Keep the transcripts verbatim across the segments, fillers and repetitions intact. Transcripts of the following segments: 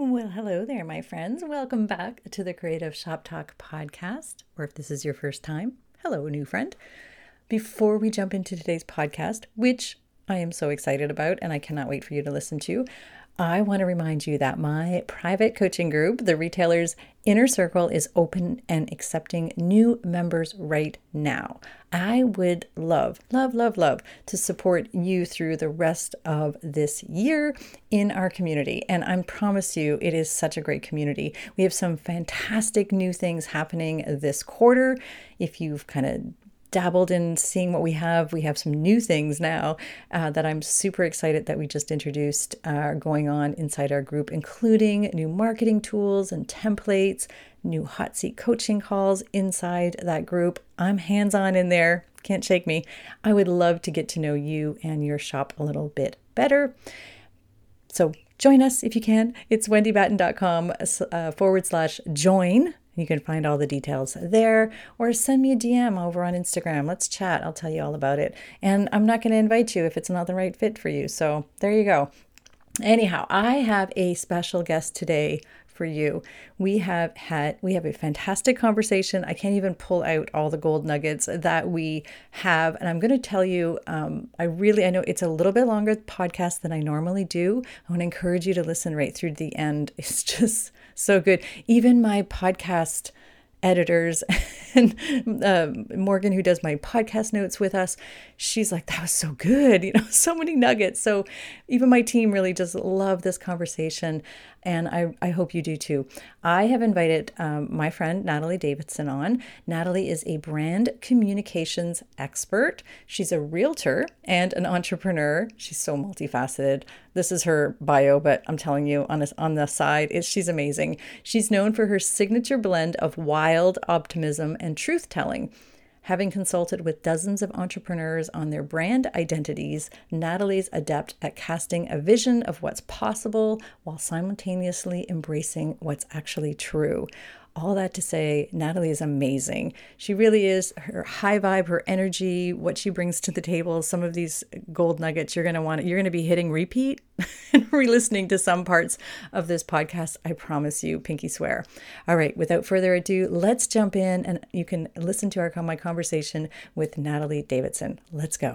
Well, hello there, my friends. Welcome back to the Creative Shop Talk podcast, or if this is your first time, hello, new friend. Before we jump into today's podcast, which I am so excited about and I cannot wait for you to listen to, I want to remind you that my private coaching group, the Retailers Inner Circle, is open and accepting new members right now. I would love, love, love, love to support you through the rest of this year in our community. And I promise you, it is such a great community. We have some fantastic new things happening this quarter. If you've kind of dabbled in seeing what we have. We have some new things now uh, that I'm super excited that we just introduced are uh, going on inside our group, including new marketing tools and templates, new hot seat coaching calls inside that group. I'm hands-on in there. Can't shake me. I would love to get to know you and your shop a little bit better. So join us if you can. It's wendy batten dot com uh, forward slash join. You can find all the details there, or send me a D M over on Instagram. Let's chat. I'll tell you all about it. And I'm not going to invite you if it's not the right fit for you. So there you go. Anyhow, I have a special guest today for you. We have had, we have a fantastic conversation. I can't even pull out all the gold nuggets that we have. And I'm going to tell you, um, I really, I know it's a little bit longer podcast than I normally do. I want to encourage you to listen right through to the end. It's just so good. Even my podcast editors and uh, Morgan, who does my podcast notes with us, she's like, that was so good. You know, so many nuggets. So even my team really just love this conversation. And I, I hope you do too. I have invited um, my friend Natalie Davison on. Natalie is a brand communications expert. She's a realtor and an entrepreneur. She's so multifaceted. This is her bio, but I'm telling you, on this, on the side, it, she's amazing. She's known for her signature blend of wild optimism and truth-telling. Having consulted with dozens of entrepreneurs on their brand identities, Natalie's adept at casting a vision of what's possible while simultaneously embracing what's actually true. All that to say, Natalie is amazing. She really is. Her high vibe, her energy, what she brings to the table, some of these gold nuggets you're going to want, you're going to be hitting repeat and re-listening to some parts of this podcast. I promise you, pinky swear. All right, without further ado, let's jump in and you can listen to our my conversation with Natalie Davison. Let's go.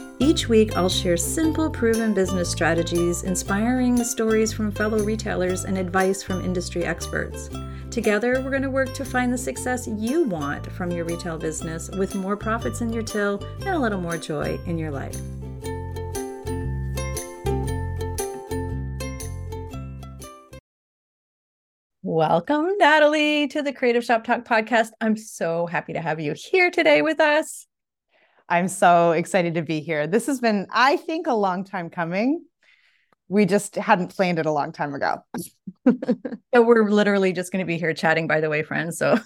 Each week, I'll share simple, proven business strategies, inspiring stories from fellow retailers, and advice from industry experts. Together, we're going to work to find the success you want from your retail business with more profits in your till and a little more joy in your life. Welcome, Natalie, to the Creative Shop Talk podcast. I'm so happy to have you here today with us. I'm so excited to be here. This has been, I think, a long time coming. We just hadn't planned it a long time ago. So we're literally just going to be here chatting, by the way, friends. So,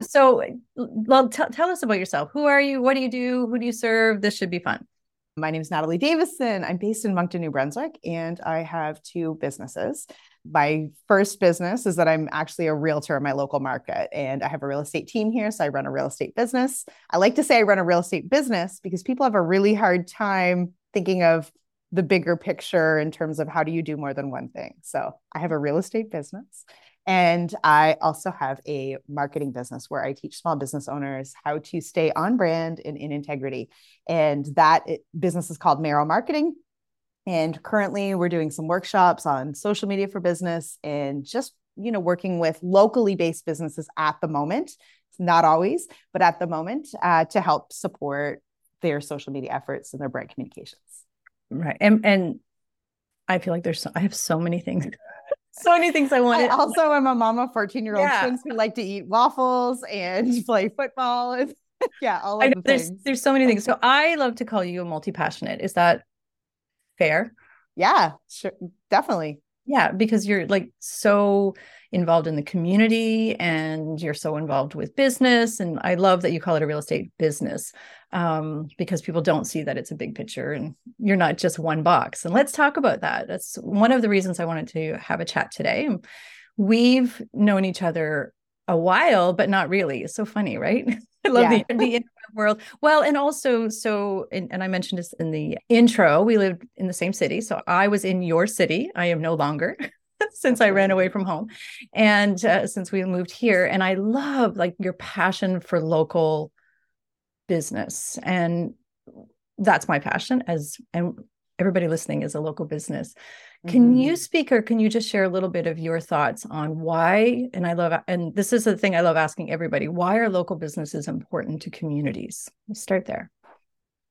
so well, t- tell us about yourself. Who are you? What do you do? Who do you serve? This should be fun. My name is Natalie Davison. I'm based in Moncton, New Brunswick, and I have two businesses. My first business is that I'm actually a realtor in my local market, and I have a real estate team here. So I run a real estate business. I like to say I run a real estate business because people have a really hard time thinking of the bigger picture in terms of how do you do more than one thing. So I have a real estate business, and I also have a marketing business where I teach small business owners how to stay on brand and in integrity. And that it, business is called Merrill Marketing. And currently we're doing some workshops on social media for business and just, you know, working with locally based businesses at the moment, not always, but at the moment uh, to help support their social media efforts and their brand communications. Right. And and I feel like there's so, I have so many things, so many things I wanted. I also am a mama of fourteen year old yeah. twins who like to eat waffles and play football. And, yeah. All of I know, the there's, things. There's so many things. So I love to call you a multi-passionate. Is that fair? Yeah, sure. Definitely. Yeah. Because you're like so involved in the community and you're so involved with business. And I love that you call it a real estate business. um, because people don't see that it's a big picture and you're not just one box. And let's talk about that. That's one of the reasons I wanted to have a chat today. We've known each other a while, but not really. It's so funny, right? I love yeah. the, the internet world. Well, and also, so, and, and I mentioned this in the intro, we lived in the same city. So I was in your city. I am no longer since I ran away from home and uh, since we moved here. And I love like your passion for local business. And that's my passion as, and everybody listening is a local business. Can mm-hmm. you speak, or can you just share a little bit of your thoughts on why, and I love, and this is the thing I love asking everybody, why are local businesses important to communities? Let's start there.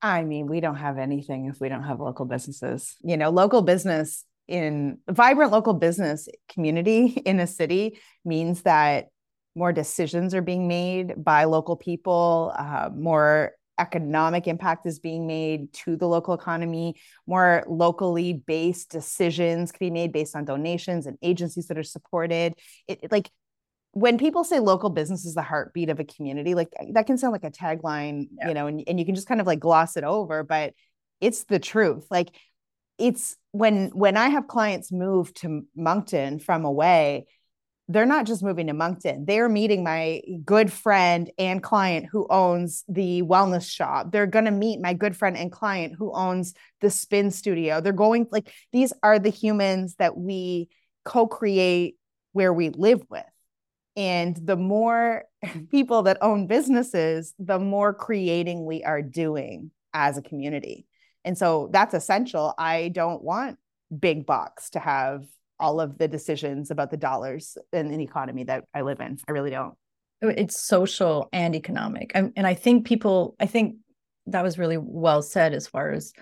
I mean, we don't have anything if we don't have local businesses. You know, local business in vibrant local business community in a city means that more decisions are being made by local people, uh, more economic impact is being made to the local economy. More locally based decisions can be made based on donations and agencies that are supported. It, it like when people say local business is the heartbeat of a community, like that can sound like a tagline, yeah. you know, and, and you can just kind of like gloss it over, but it's the truth. Like it's when, when I have clients move to Moncton from away, they're not just moving to Moncton. They're meeting my good friend and client who owns the wellness shop. They're going to meet my good friend and client who owns the spin studio. They're going like, these are the humans that we co-create where we live with. And the more people that own businesses, the more creating we are doing as a community. And so that's essential. I don't want big box to have all of the decisions about the dollars and the economy that I live in. I really don't. It's social and economic. And, and I think people, I think that was really well said as far as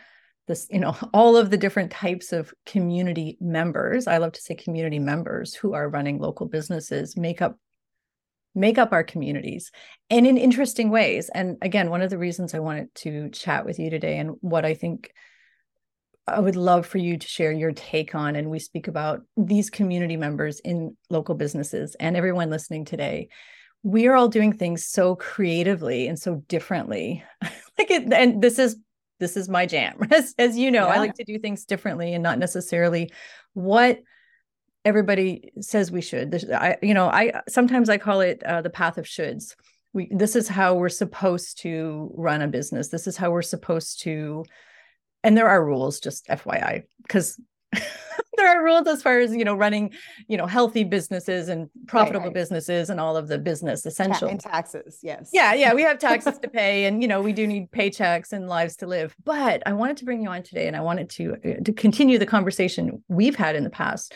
this, you know, all of the different types of community members. I love to say community members who are running local businesses make up, make up our communities and in interesting ways. And again, one of the reasons I wanted to chat with you today and what I think I would love for you to share your take on, and we speak about these community members in local businesses and everyone listening today. We are all doing things so creatively and so differently. like it, and this is this is my jam. As, as you know, yeah. I like to do things differently and not necessarily what everybody says we should. This, I, you know, I sometimes I call it uh, the path of shoulds. We this is how we're supposed to run a business. This is how we're supposed to. And there are rules, just F Y I, because there are rules as far as, you know, running, you know, healthy businesses and profitable right, right. businesses and all of the business essentials. And taxes, yes. Yeah, yeah, we have taxes to pay and, you know, we do need paychecks and lives to live. But I wanted to bring you on today and I wanted to, to continue the conversation we've had in the past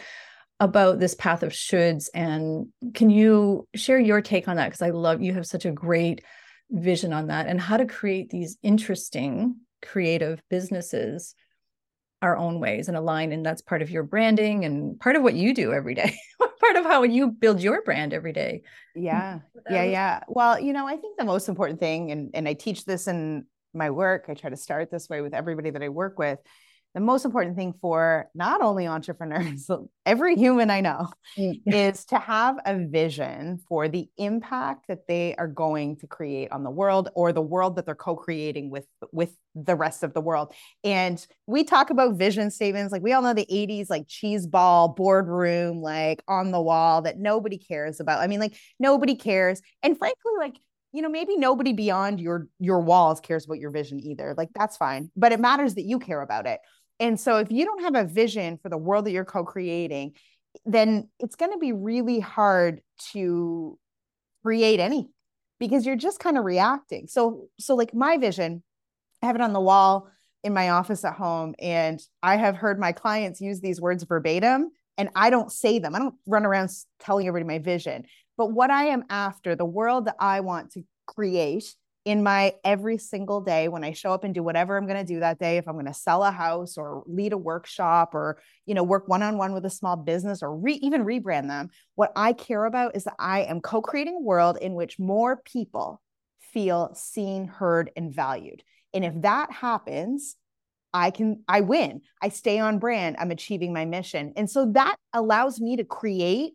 about this path of shoulds. And can you share your take on that? Because I love, you have such a great vision on that and how to create these interesting creative businesses our own ways and align. And that's part of your branding and part of what you do every day, part of how you build your brand every day. Yeah. Yeah. Yeah. Well, you know, I think the most important thing, and, and I teach this in my work, I try to start this way with everybody that I work with. The most important thing for not only entrepreneurs, every human I know is to have a vision for the impact that they are going to create on the world or the world that they're co-creating with, with the rest of the world. And we talk about vision statements. Like we all know the eighties, like cheese ball boardroom, like on the wall that nobody cares about. I mean, like nobody cares. And frankly, like, you know, maybe nobody beyond your, your walls cares about your vision either. Like that's fine, but it matters that you care about it. And so if you don't have a vision for the world that you're co-creating, then it's going to be really hard to create anything because you're just kind of reacting. So, so like my vision, I have it on the wall in my office at home, and I have heard my clients use these words verbatim and I don't say them. I don't run around telling everybody my vision, but what I am after, the world that I want to create in my every single day when I show up and do whatever I'm going to do that day, if I'm going to sell a house or lead a workshop or, you know, work one-on-one with a small business or re- even rebrand them, what I care about is that I am co-creating a world in which more people feel seen, heard, and valued. And if that happens, I can, I win, I stay on brand, I'm achieving my mission. And so that allows me to create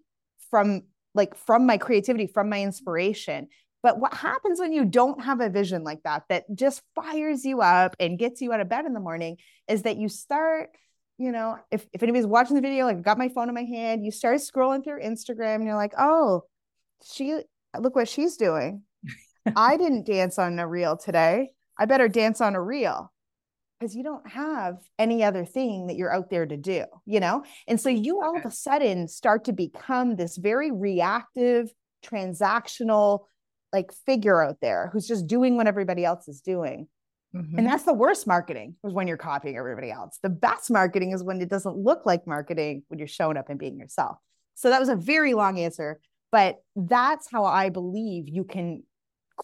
from like from my creativity, from my inspiration, But what happens when you don't have a vision like that, that just fires you up and gets you out of bed in the morning, is that you start, you know, if, if anybody's watching the video, like I've got my phone in my hand, you start scrolling through Instagram and you're like, oh, she, look what she's doing. I didn't dance on a reel today. I better dance on a reel, because you don't have any other thing that you're out there to do, you know? And so you all of a sudden start to become this very reactive, transactional, like figure out there who's just doing what everybody else is doing. Mm-hmm. And that's the worst marketing, is when you're copying everybody else. The best marketing is when it doesn't look like marketing, when you're showing up and being yourself. So that was a very long answer, but that's how I believe you can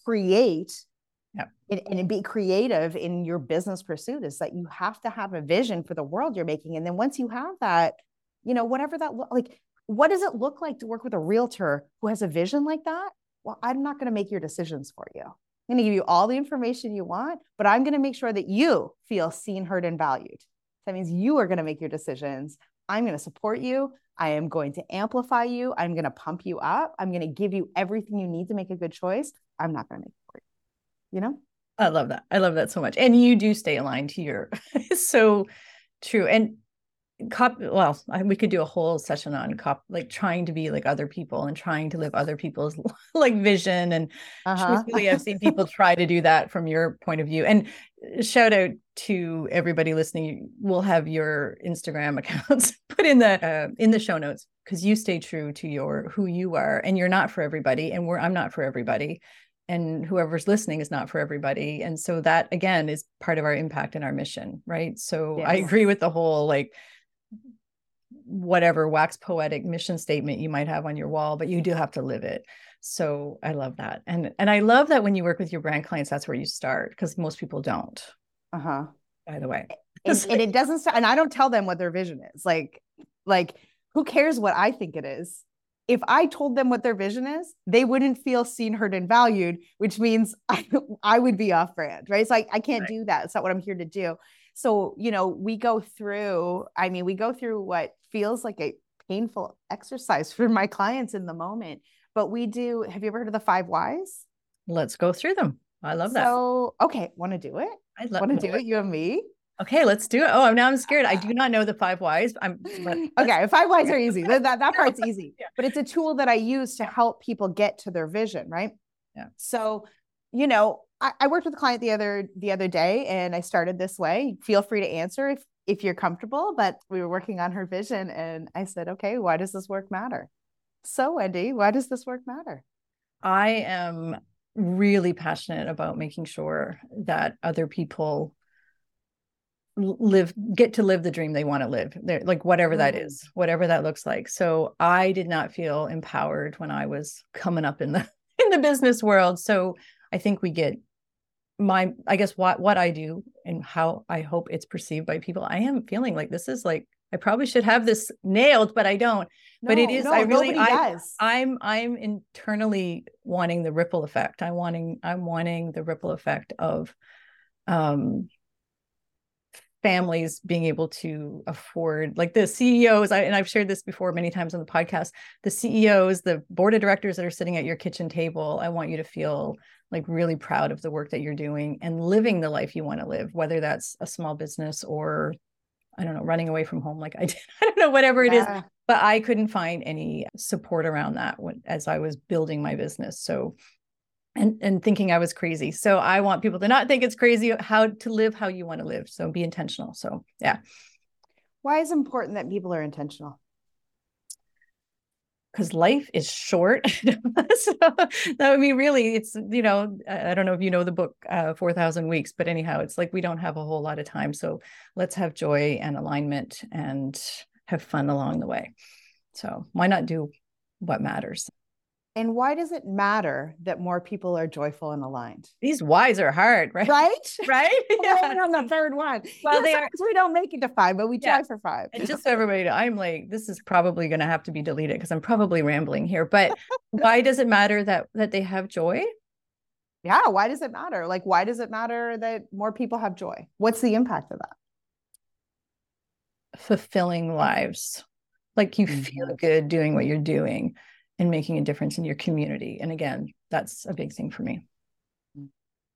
create Yep. and, and be creative in your business pursuit, is that you have to have a vision for the world you're making. And then once you have that, you know, whatever that look like, what does it look like to work with a realtor who has a vision like that? Well, I'm not going to make your decisions for you. I'm going to give you all the information you want, but I'm going to make sure that you feel seen, heard, and valued. That means you are going to make your decisions. I'm going to support you. I am going to amplify you. I'm going to pump you up. I'm going to give you everything you need to make a good choice. I'm not going to make it for you. You know? I love that. I love that so much. And you do stay aligned to your, it's so true. And cop, well, I, we could do a whole session on cop, like trying to be like other people and trying to live other people's like vision. And uh-huh. truthfully, I've seen people try to do that from your point of view. And shout out to everybody listening. We'll have your Instagram accounts put in the, uh, in the show notes, because you stay true to your, who you are, and you're not for everybody. And we're, I'm not for everybody. And whoever's listening is not for everybody. And so that, again, is part of our impact and our mission, right? So yes. I agree with the whole, like, whatever wax poetic mission statement you might have on your wall, but you do have to live it. So I love that. And and I love that when you work with your brand clients, that's where you start, because most people don't, uh-huh. by the way. And, and it doesn't, and I don't tell them what their vision is. Like, like, who cares what I think it is? If I told them what their vision is, they wouldn't feel seen, heard, and valued, which means I, I would be off brand, right? It's like, I can't right. do that. It's not what I'm here to do. So, you know, we go through, I mean, we go through what feels like a painful exercise for my clients in the moment, but we do, have you ever heard of the Five Whys? Let's go through them. I love that. So, okay. Want to do it? I love Want to do it. it, you and me? Okay, let's do it. Oh, now I'm scared. I do not know the Five Whys. I'm okay. Five Whys are easy. That, that, that part's easy, yeah. But it's a tool that I use to help people get to their vision. Right. Yeah. So, you know, I, I worked with a client the other, the other day, and I started this way. Feel free to answer if, if you're comfortable, but we were working on her vision, and I said, okay, why does this work matter? So Wendy, why does this work matter? I am really passionate about making sure that other people live, get to live the dream they want to live. They're, like, whatever that is, whatever that looks like. So I did not feel empowered when I was coming up in the, in the business world. So I think we get my, I guess what, what I do and how I hope it's perceived by people. I am feeling like this is like, I probably should have this nailed, but I don't, no, but it is, no, I really, I, I'm, I'm internally wanting the ripple effect. I wanting, I'm wanting the ripple effect of, um, families being able to afford, like the C E Os, I, and I've shared this before many times on the podcast, the C E Os, the board of directors that are sitting at your kitchen table, I want you to feel like really proud of the work that you're doing and living the life you want to live, whether that's a small business or, I don't know, running away from home like I did, I don't know, whatever it yeah. is, but I couldn't find any support around that when, as I was building my business. So And and thinking I was crazy. So I want people to not think it's crazy, how to live how you want to live. So be intentional. So yeah. Why is it important that people are intentional? Because life is short. So that would be really, it's, you know, I don't know if you know the book, uh, four thousand Weeks, but anyhow, it's like, we don't have a whole lot of time. So let's have joy and alignment and have fun along the way. So why not do what matters? And why does it matter that more people are joyful and aligned? These whys are hard, right? Right? Right? Yeah. We're on the third one. Well, yes, they are. We don't make it to five, but we yeah. try for five. And just so everybody, I'm like, this is probably going to have to be deleted because I'm probably rambling here. But why does it matter that that they have joy? Yeah. Why does it matter? Like, why does it matter that more people have joy? What's the impact of that? Fulfilling lives. Like, you mm-hmm. feel good doing what you're doing. And making a difference in your community. And again, That's a big thing for me.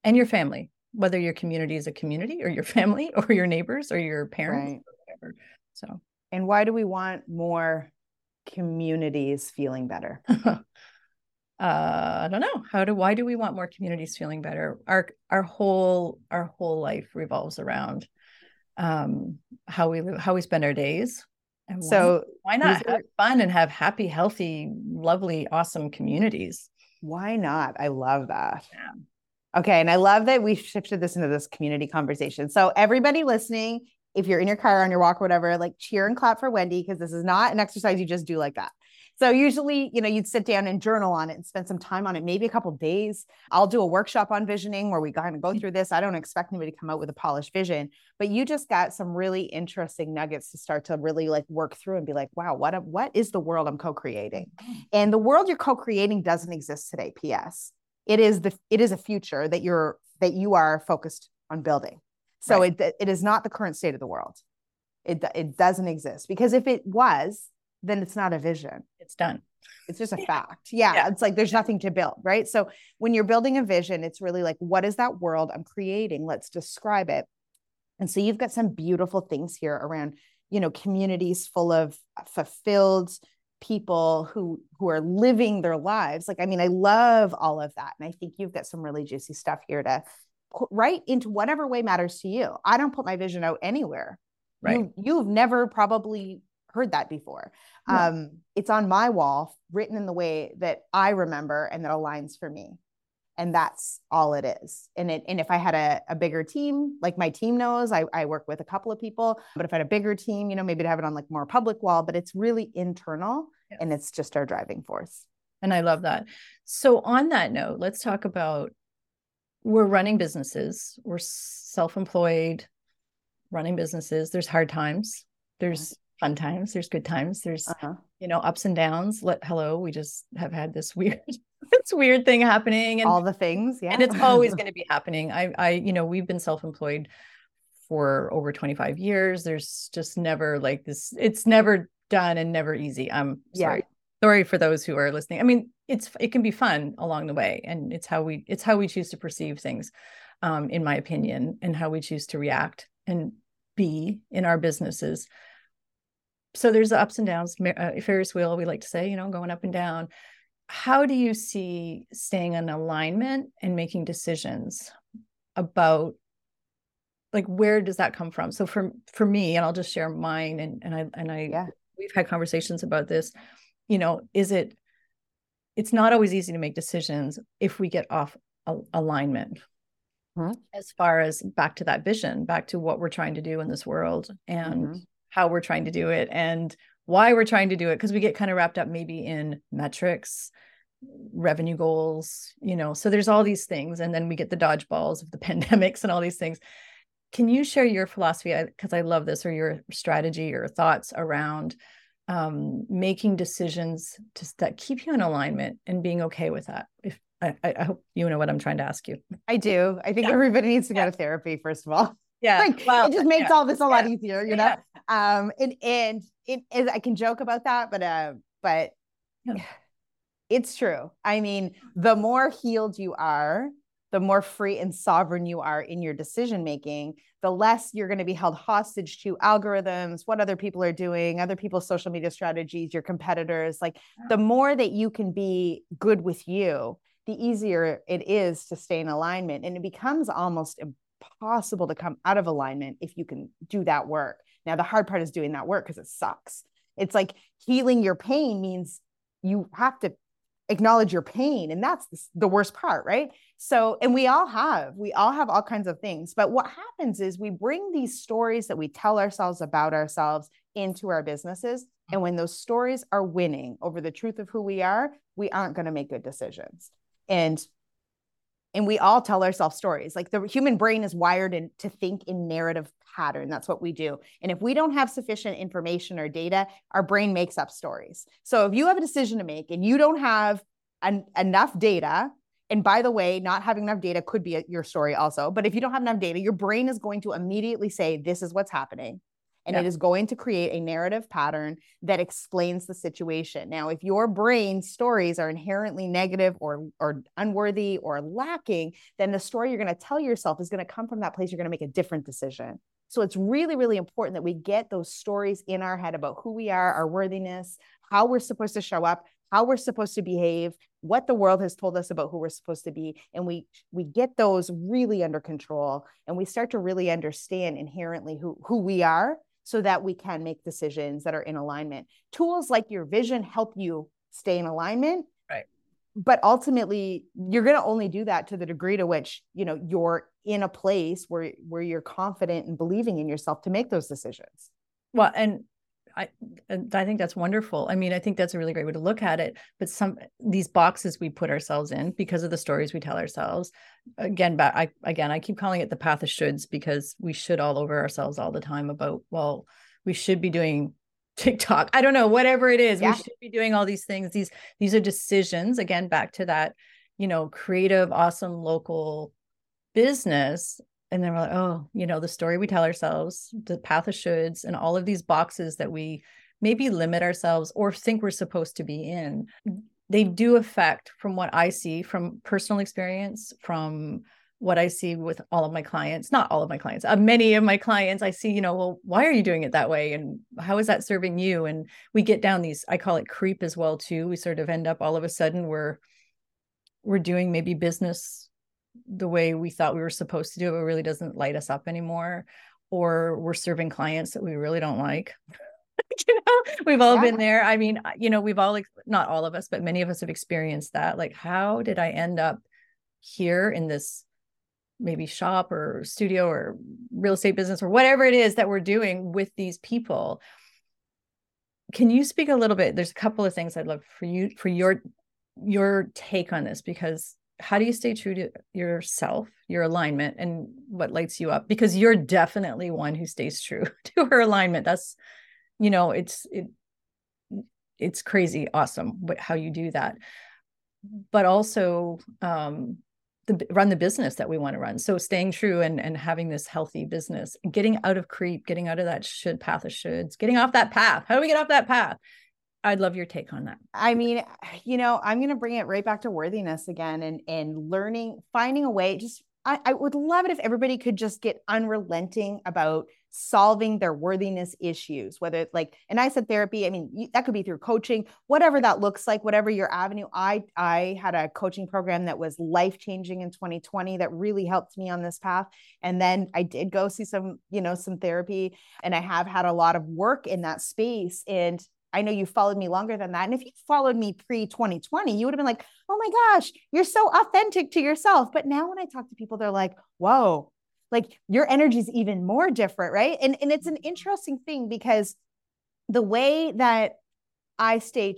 And your family, whether your community is a community or your family or your neighbors or your parents, right. Or whatever. So, and why do we want more communities feeling better? uh, I don't know. How do, why do we want more communities feeling better? Our, our whole, our whole life revolves around um, how we live, how we spend our days. And so why, why not have fun and have happy, healthy, lovely, awesome communities? Why not? I love that. Yeah. Okay. And I love that we shifted this into this community conversation. So everybody listening, if you're in your car, on your walk, or whatever, like cheer and clap for Wendy, because this is not an exercise you just do like that. So usually, you know, you'd sit down and journal on it and spend some time on it, maybe a couple of days. I'll do a workshop on visioning where we kind of go through this. I don't expect anybody to come out with a polished vision, but you just got some really interesting nuggets to start to really like work through and be like, wow, what, a, what is the world I'm co-creating? And the world you're co-creating doesn't exist today. P S It is the, it is a future that you're, that you are focused on building. So right. it, it is not the current state of the world. It, it doesn't exist, because if it was, then it's not a vision. It's done. It's just a fact. Yeah, yeah. It's like, there's nothing to build, right? So when you're building a vision, it's really like, what is that world I'm creating? Let's describe it. And so you've got some beautiful things here around, you know, communities full of fulfilled people who, who are living their lives. Like, I mean, I love all of that. And I think you've got some really juicy stuff here to put right into whatever way matters to you. I don't put my vision out anywhere. Right. You, you've never probably heard that before. Yeah. Um, it's on my wall, written in the way that I remember and that aligns for me. And that's all it is. And it, and if I had a, a bigger team, like my team knows, I, I work with a couple of people, but if I had a bigger team, you know, maybe to have it on like more public wall, but it's really internal. Yeah. And it's just our driving force. And I love that. So on that note, let's talk about, we're running businesses, we're self-employed, running businesses. There's hard times. There's yeah. fun times. There's good times. There's, uh-huh. you know, ups and downs. Let, hello, we just have had this weird, this weird thing happening and all the things. Yeah. And it's always going to be happening. I, I, you know, we've been self-employed for over twenty-five years. There's just never like this, it's never done and never easy. I'm sorry. Yeah. Sorry for those who are listening. I mean, it's, it can be fun along the way, and it's how we, it's how we choose to perceive things, um, in my opinion, and how we choose to react and be in our businesses. So there's the ups and downs, uh, Ferris wheel, we like to say, you know, going up and down. How do you see staying in alignment and making decisions about, like, where does that come from? So for, for me, and I'll just share mine, and, and I, and I, yeah. we've had conversations about this, you know, is it, it's not always easy to make decisions if we get off al- alignment. Mm-hmm. As far as back to that vision, back to what we're trying to do in this world, and mm-hmm. how we're trying to do it and why we're trying to do it. Cause we get kind of wrapped up maybe in metrics, revenue goals, you know, so there's all these things. And then we get the dodgeballs of the pandemics and all these things. Can you share your philosophy? I, Cause I love this, or your strategy or thoughts around um, making decisions to, that keep you in alignment and being okay with that. If I, I hope you know what I'm trying to ask you. I do. I think yeah. everybody needs to go yeah. to therapy, first of all. Yeah. Like, well, it just makes yeah. all this a lot yeah. easier, you know? Yeah. Um, and, and it is, I can joke about that, but, uh, but yeah. it's true. I mean, the more healed you are, the more free and sovereign you are in your decision-making, the less you're going to be held hostage to algorithms, what other people are doing, other people's social media strategies, your competitors. Like yeah. the more that you can be good with you, the easier it is to stay in alignment. And it becomes almost possible to come out of alignment if you can do that work. Now, the hard part is doing that work because it sucks. It's like healing your pain means you have to acknowledge your pain. And that's the worst part, right? So, and we all have, we all have all kinds of things. But what happens is we bring these stories that we tell ourselves about ourselves into our businesses. And when those stories are winning over the truth of who we are, we aren't going to make good decisions. And And we all tell ourselves stories. Like, the human brain is wired in, to think in narrative pattern. That's what we do. And if we don't have sufficient information or data, our brain makes up stories. So if you have a decision to make and you don't have an, enough data, and by the way, not having enough data could be a, your story also, but if you don't have enough data, your brain is going to immediately say, this is what's happening. and yeah. it is going to create a narrative pattern that explains the situation. Now, if your brain stories are inherently negative or, or unworthy or lacking, then the story you're going to tell yourself is going to come from that place. You're going to make a different decision. So it's really, really important that we get those stories in our head about who we are, our worthiness, how we're supposed to show up, how we're supposed to behave, what the world has told us about who we're supposed to be. And we we get those really under control, and we start to really understand inherently who, who we are, so that we can make decisions that are in alignment. Tools like your vision help you stay in alignment. Right. But ultimately, you're going to only do that to the degree to which, you know, you're in a place where, where you're confident and believing in yourself to make those decisions. Well, and I, I think that's wonderful. I mean, I think that's a really great way to look at it. But some these boxes we put ourselves in because of the stories we tell ourselves. Again, but I again I keep calling it the path of shoulds, because we should all over ourselves all the time about, well, we should be doing TikTok. I don't know, whatever it is, yeah. we should be doing all these things. These these are decisions. Again, back to that, you know, creative, awesome local business. And then we're like, oh, you know, the story we tell ourselves, the path of shoulds, and all of these boxes that we maybe limit ourselves or think we're supposed to be in. They do affect, from what I see, from personal experience, from what I see with all of my clients, not all of my clients, uh, many of my clients, I see, you know, well, why are you doing it that way? And how is that serving you? And we get down these, I call it creep as well, too. We sort of end up all of a sudden we're, we're doing maybe business the way we thought we were supposed to do it, it really doesn't light us up anymore. Or we're serving clients that we really don't like. You know, we've all yeah. been there. I mean, you know, we've all, not all of us, but many of us have experienced that. Like, how did I end up here in this maybe shop or studio or real estate business or whatever it is that we're doing with these people? Can you speak a little bit? There's a couple of things I'd love for you, for your, your take on this, because how do you stay true to yourself, your alignment, and what lights you up? Because you're definitely one who stays true to her alignment. That's, you know, it's, it, it's crazy awesome how you do that, but also um, the, run the business that we want to run. So staying true and, and having this healthy business, getting out of creep, getting out of that should path of shoulds, getting off that path. How do we get off that path? I'd love your take on that. I mean, you know, I'm going to bring it right back to worthiness again, and, and learning, finding a way. Just, I, I would love it if everybody could just get unrelenting about solving their worthiness issues, whether it's like, and I said therapy, I mean, you, that could be through coaching, whatever that looks like, whatever your avenue. I, I had a coaching program that was life-changing in twenty twenty that really helped me on this path. And then I did go see some, you know, some therapy, and I have had a lot of work in that space. And I know you followed me longer than that. And if you followed me pre twenty twenty, you would have been like, oh my gosh, you're so authentic to yourself. But now when I talk to people, they're like, whoa, like your energy is even more different, right? And, and it's an interesting thing, because the way that I stay,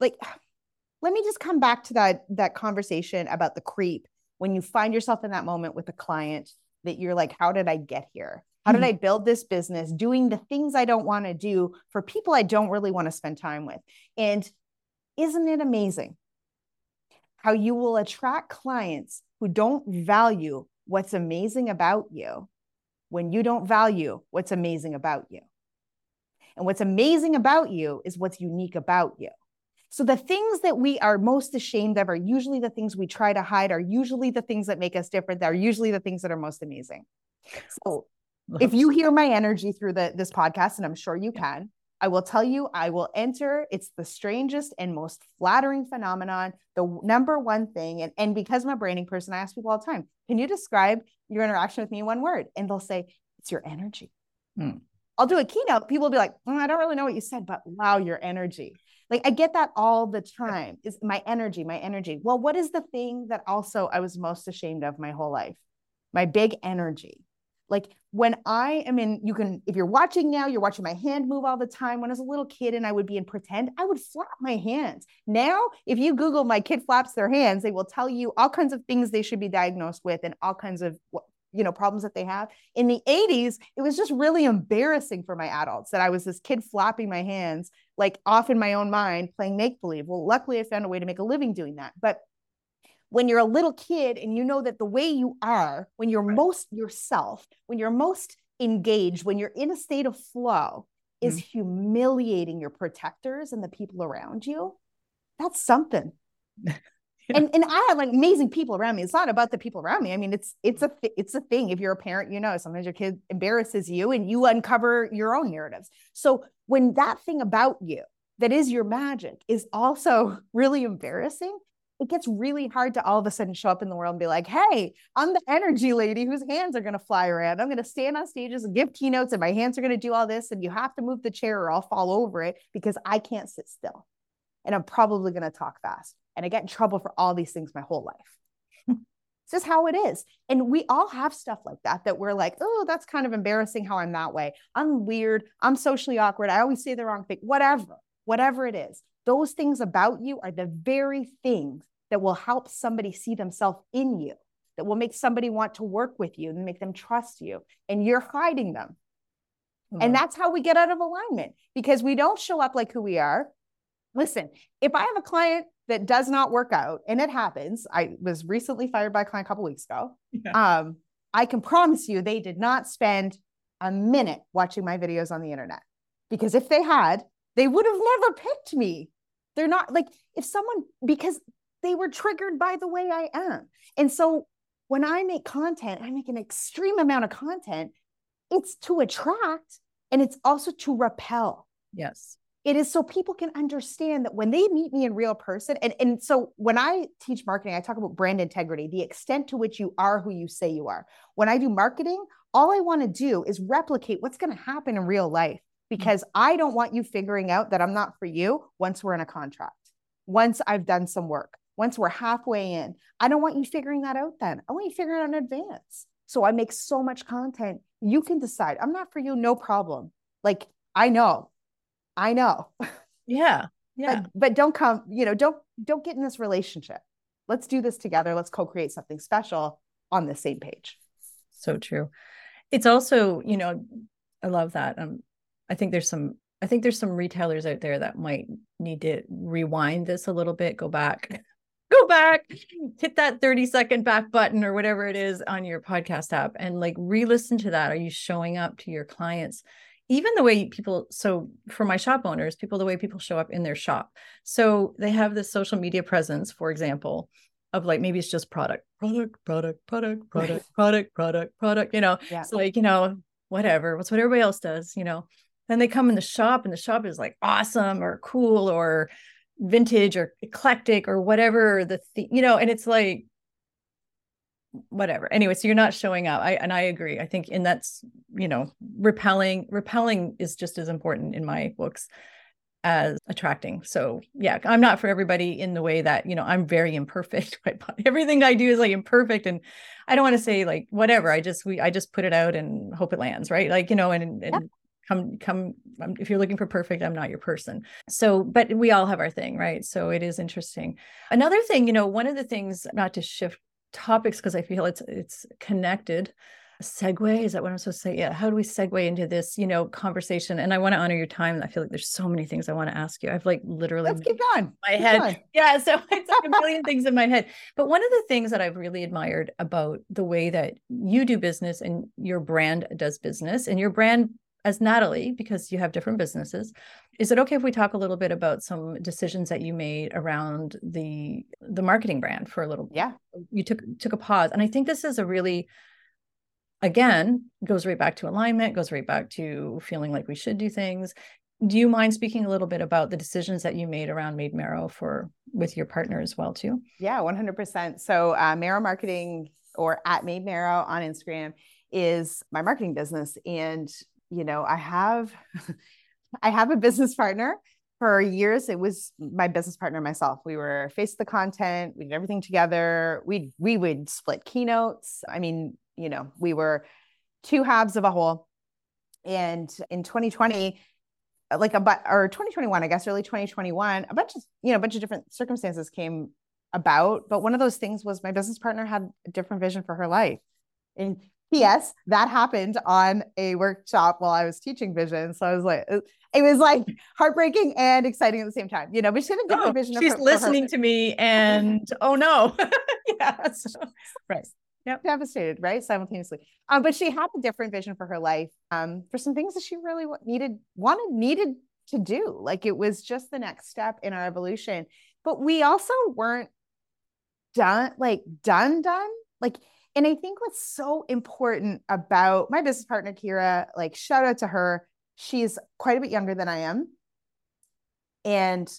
like, let me just come back to that, that conversation about the creep. When you find yourself in that moment with a client that you're like, how did I get here? How did I build this business doing the things I don't want to do for people I don't really want to spend time with? And isn't it amazing how you will attract clients who don't value what's amazing about you when you don't value what's amazing about you? And what's amazing about you is what's unique about you. So the things that we are most ashamed of are usually the things we try to hide, are usually the things that make us different, are usually the things that are most amazing. So if you hear my energy through the, this podcast, and I'm sure you can, I will tell you, I will enter. It's the strangest and most flattering phenomenon. The number one thing, and, and because I'm a branding person, I ask people all the time, can you describe your interaction with me in one word? And they'll say, it's your energy. Hmm. I'll do a keynote. People will be like, mm, I don't really know what you said, but wow, your energy. Like, I get that all the time, is my energy, my energy. Well, what is the thing that also I was most ashamed of my whole life? My big energy. Like when I am in, you can, if you're watching now, you're watching my hand move all the time. When I was a little kid and I would be in pretend, I would flap my hands. Now, if you Google my kid flaps their hands, they will tell you all kinds of things they should be diagnosed with and all kinds of, you know, problems that they have. In the eighties, it was just really embarrassing for my adults that I was this kid flapping my hands, like off in my own mind, playing make-believe. Well, luckily I found a way to make a living doing that. But when you're a little kid and you know that the way you are, when you're most yourself, when you're most engaged, when you're in a state of flow, is mm-hmm. humiliating your protectors and the people around you, that's something. yeah. And and I had like amazing people around me. It's not about the people around me. I mean, it's it's a it's a thing. If you're a parent, you know, sometimes your kid embarrasses you and you uncover your own narratives. So when that thing about you that is your magic is also really embarrassing, it gets really hard to all of a sudden show up in the world and be like, hey, I'm the energy lady whose hands are going to fly around. I'm going to stand on stages and give keynotes and my hands are going to do all this. And you have to move the chair or I'll fall over it because I can't sit still. And I'm probably going to talk fast. And I get in trouble for all these things my whole life. It's just how it is. And we all have stuff like that, that we're like, oh, that's kind of embarrassing how I'm that way. I'm weird. I'm socially awkward. I always say the wrong thing, whatever, whatever it is. Those things about you are the very things that will help somebody see themselves in you, that will make somebody want to work with you and make them trust you. And you're hiding them. Mm-hmm. And that's how we get out of alignment, because we don't show up like who we are. Listen, if I have a client that does not work out, and it happens, I was recently fired by a client a couple of weeks ago. Yeah. Um, I can promise you they did not spend a minute watching my videos on the internet, because if they had, they would have never picked me. They're not like, if someone, because they were triggered by the way I am. And so when I make content, I make an extreme amount of content. It's to attract and it's also to repel. Yes. It is so people can understand that when they meet me in real person. And, and so when I teach marketing, I talk about brand integrity, the extent to which you are who you say you are. When I do marketing, all I want to do is replicate what's going to happen in real life, because I don't want you figuring out that I'm not for you once we're in a contract, once I've done some work, once we're halfway in. I don't want you figuring that out then. I want you figuring it out in advance. So I make so much content. You can decide I'm not for you. No problem. Like, I know. I know. Yeah. Yeah. But, but don't come, you know, don't, don't get in this relationship. Let's do this together. Let's co-create something special on the same page. So true. It's also, you know, I love that. Um, I think there's some, I think there's some retailers out there that might need to rewind this a little bit, go back, go back, hit that thirty second back button or whatever it is on your podcast app and like re-listen to that. Are you showing up to your clients? Even the way people, so for my shop owners, people, the way people show up in their shop. So they have this social media presence, for example, of like, maybe it's just product, product, product, product, product, product, product, product, you know, yeah. It's like, you know, whatever, what's what everybody else does, you know, then they come in the shop and the shop is like awesome or cool or vintage or eclectic or whatever the, th- you know, and it's like, whatever. Anyway, so you're not showing up. I, and I agree. I think, and that's, you know, repelling, repelling is just as important in my books as attracting. So yeah, I'm not for everybody in the way that, you know, I'm very imperfect. Right? Everything I do is like imperfect. And I don't want to say like, whatever, I just, we, I just put it out and hope it lands. Right. Like, you know, and, and yeah. come, come, if you're looking for perfect, I'm not your person. So, but we all have our thing. Right. So it is interesting. Another thing, you know, one of the things, not to shift topics, because I feel it's it's connected. A segue, is that what I'm supposed to say? Yeah. How do we segue into this, you know, conversation? And I want to honor your time. I feel like there's so many things I want to ask you. I've like literally Let's keep going. my keep head. On. Yeah. So it's like a million things in my head. But one of the things that I've really admired about the way that you do business and your brand does business and your brand as Natalie, because you have different businesses, is it okay if we talk a little bit about some decisions that you made around the the marketing brand for a little bit? Yeah. You took took a pause. And I think this is a really, again, goes right back to alignment, goes right back to feeling like we should do things. Do you mind speaking a little bit about the decisions that you made around Made Merrow for with your partner as well, too? Yeah, one hundred percent. So uh, Merrow Marketing, or at Made Merrow on Instagram, is my marketing business. And you know, I have, I have a business partner. For years, it was my business partner and myself. We were face the content. We did everything together. We, we would split keynotes. I mean, you know, we were two halves of a whole. And in twenty twenty, like about, or twenty twenty-one, I guess, early twenty twenty-one, a bunch of, you know, a bunch of different circumstances came about. But one of those things was my business partner had a different vision for her life. And P S that happened on a workshop while I was teaching vision. So I was like, it was like heartbreaking and exciting at the same time, you know, but she had a different oh, vision. She's of her, listening to me and, oh no. yeah. So, right. yep. devastated, right? Simultaneously. Um, but she had a different vision for her life, um, for some things that she really needed, wanted, needed to do. Like it was just the next step in our evolution. But we also weren't done, like done, done. Like, and I think what's so important about my business partner, Kira, like shout out to her. She's quite a bit younger than I am. And